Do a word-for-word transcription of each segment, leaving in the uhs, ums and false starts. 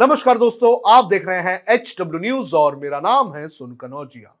नमस्कार दोस्तों, आप देख रहे हैं एच डब्ल्यू न्यूज और मेरा नाम है सुन कनौजिया।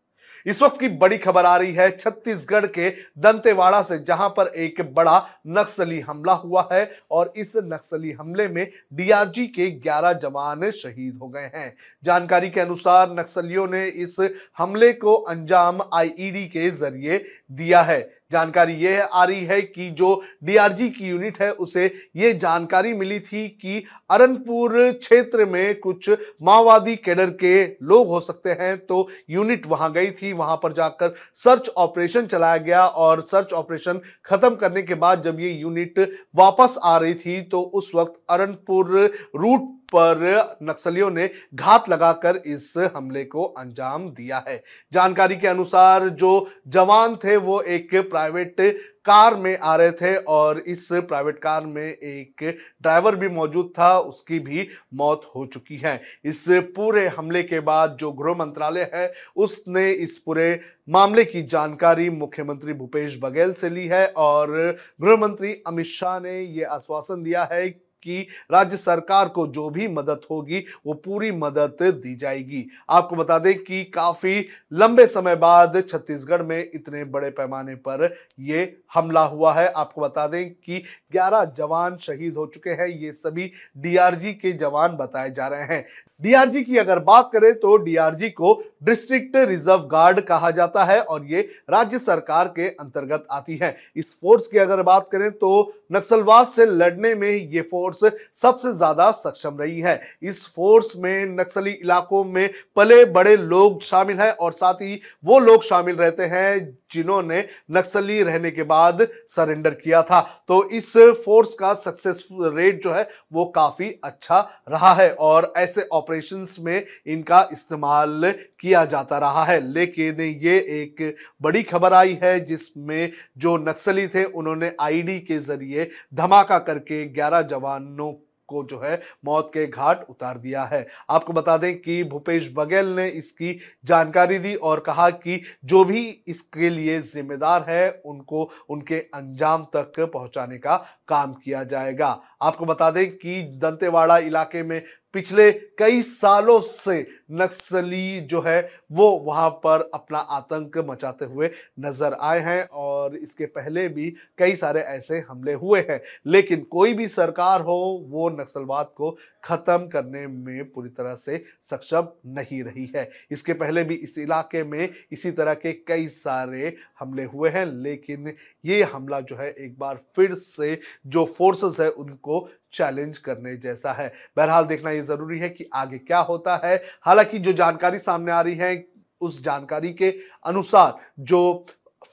इस वक्त की बड़ी खबर आ रही है छत्तीसगढ़ के दंतेवाड़ा से, जहां पर एक बड़ा नक्सली हमला हुआ है और इस नक्सली हमले में डी आर जी के ग्यारह जवान शहीद हो गए हैं। जानकारी के अनुसार नक्सलियों ने इस हमले को अंजाम आई ई डी के जरिए दिया है। जानकारी यह आ रही है कि जो डी आर जी की यूनिट है उसे ये जानकारी मिली थी कि अरनपुर क्षेत्र में कुछ माओवादी कैडर के लोग हो सकते हैं, तो यूनिट वहां गई थी। वहां पर जाकर सर्च ऑपरेशन चलाया गया और सर्च ऑपरेशन खत्म करने के बाद जब ये यूनिट वापस आ रही थी तो उस वक्त अरनपुर रूट पर नक्सलियों ने घात लगाकर इस हमले को अंजाम दिया है। जानकारी के अनुसार जो जवान थे वो एक प्राइवेट कार में आ रहे थे और इस प्राइवेट कार में एक ड्राइवर भी मौजूद था, उसकी भी मौत हो चुकी है। इस पूरे हमले के बाद जो गृह मंत्रालय है उसने इस पूरे मामले की जानकारी मुख्यमंत्री भूपेश बघेल से ली है और गृह मंत्री अमित शाह ने ये आश्वासन दिया है कि राज्य सरकार को जो भी मदद होगी वो पूरी मदद दी जाएगी। आपको बता दें कि काफी लंबे समय बाद छत्तीसगढ़ में इतने बड़े पैमाने पर ये हमला हुआ है। आपको बता दें कि ग्यारह जवान शहीद हो चुके हैं, ये सभी डी आर जी के जवान बताए जा रहे हैं। डी आर जी की अगर बात करें तो डी आर जी को डिस्ट्रिक्ट रिजर्व गार्ड कहा जाता है और ये राज्य सरकार के अंतर्गत आती है। इस फोर्स की अगर बात करें तो नक्सलवाद से लड़ने में ये फोर्स सबसे ज्यादा सक्षम रही है। इस फोर्स में नक्सली इलाकों में पले बड़े लोग शामिल हैं और साथ ही वो लोग शामिल रहते हैं जिन्होंने नक्सली रहने के बाद सरेंडर किया था। तो इस फोर्स का सक्सेस रेट जो है वो काफी अच्छा रहा है और ऐसे ऑपरेशंस में इनका इस्तेमाल किया जाता रहा है। लेकिन ये एक बड़ी खबर आई है जिसमें जो नक्सली थे उन्होंने आई ई डी के जरिए धमाका करके ग्यारह जवानों को जो है मौत के घाट उतार दिया है। आपको बता दें कि भूपेश बघेल ने इसकी जानकारी दी और कहा कि जो भी इसके लिए जिम्मेदार है उनको उनके अंजाम तक पहुंचाने का काम किया जाएगा। आपको बता दें कि दंतेवाड़ा इलाके में पिछले कई सालों से नक्सली जो है वो वहां पर अपना आतंक मचाते हुए नजर आए हैं और इसके पहले भी कई सारे ऐसे हमले हुए हैं, लेकिन कोई भी सरकार हो वो नक्सलवाद को खत्म करने में पूरी तरह से सक्षम नहीं रही है। इसके पहले भी इस इलाके में इसी तरह के कई सारे हमले हुए हैं, लेकिन ये हमला जो है एक बार फिर से जो फोर्सेस है उनको चैलेंज करने जैसा है। बहरहाल देखना ये जरूरी है कि आगे क्या होता है। हालांकि जो जानकारी सामने आ रही है उस जानकारी के अनुसार जो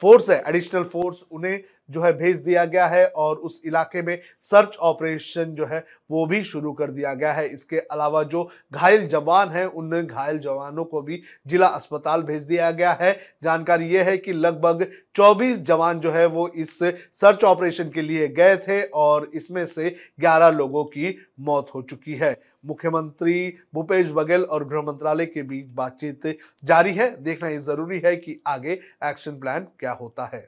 फोर्स है, एडिशनल फोर्स, उन्हें जो है भेज दिया गया है और उस इलाके में सर्च ऑपरेशन जो है वो भी शुरू कर दिया गया है। इसके अलावा जो घायल जवान हैं उन घायल जवानों को भी जिला अस्पताल भेज दिया गया है। जानकारी ये है कि लगभग चौबीस जवान जो है वो इस सर्च ऑपरेशन के लिए गए थे और इसमें से ग्यारह लोगों की मौत हो चुकी है। मुख्यमंत्री भूपेश बघेल और गृह मंत्रालय के बीच बातचीत जारी है। देखना ये जरूरी है कि आगे एक्शन प्लान क्या होता है।